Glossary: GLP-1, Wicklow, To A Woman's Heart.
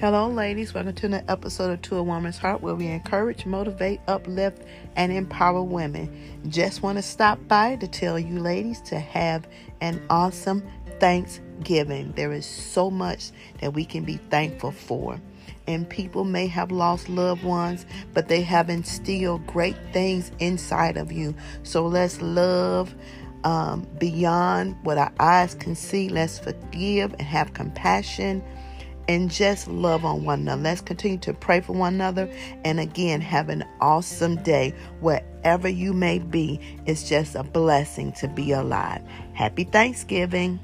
Hello, ladies. Welcome to another episode of To A Woman's Heart, where we encourage, motivate, uplift, and empower women. Just want to stop by to tell you, ladies, to have an awesome Thanksgiving. There is so much that we can be thankful for. And people may have lost loved ones, but they have instilled great things inside of you. So let's love beyond what our eyes can see. Let's forgive and have compassion and just love on one another. Let's continue to pray for one another. And again, have an awesome day. Wherever you may be, it's just a blessing to be alive. Happy Thanksgiving.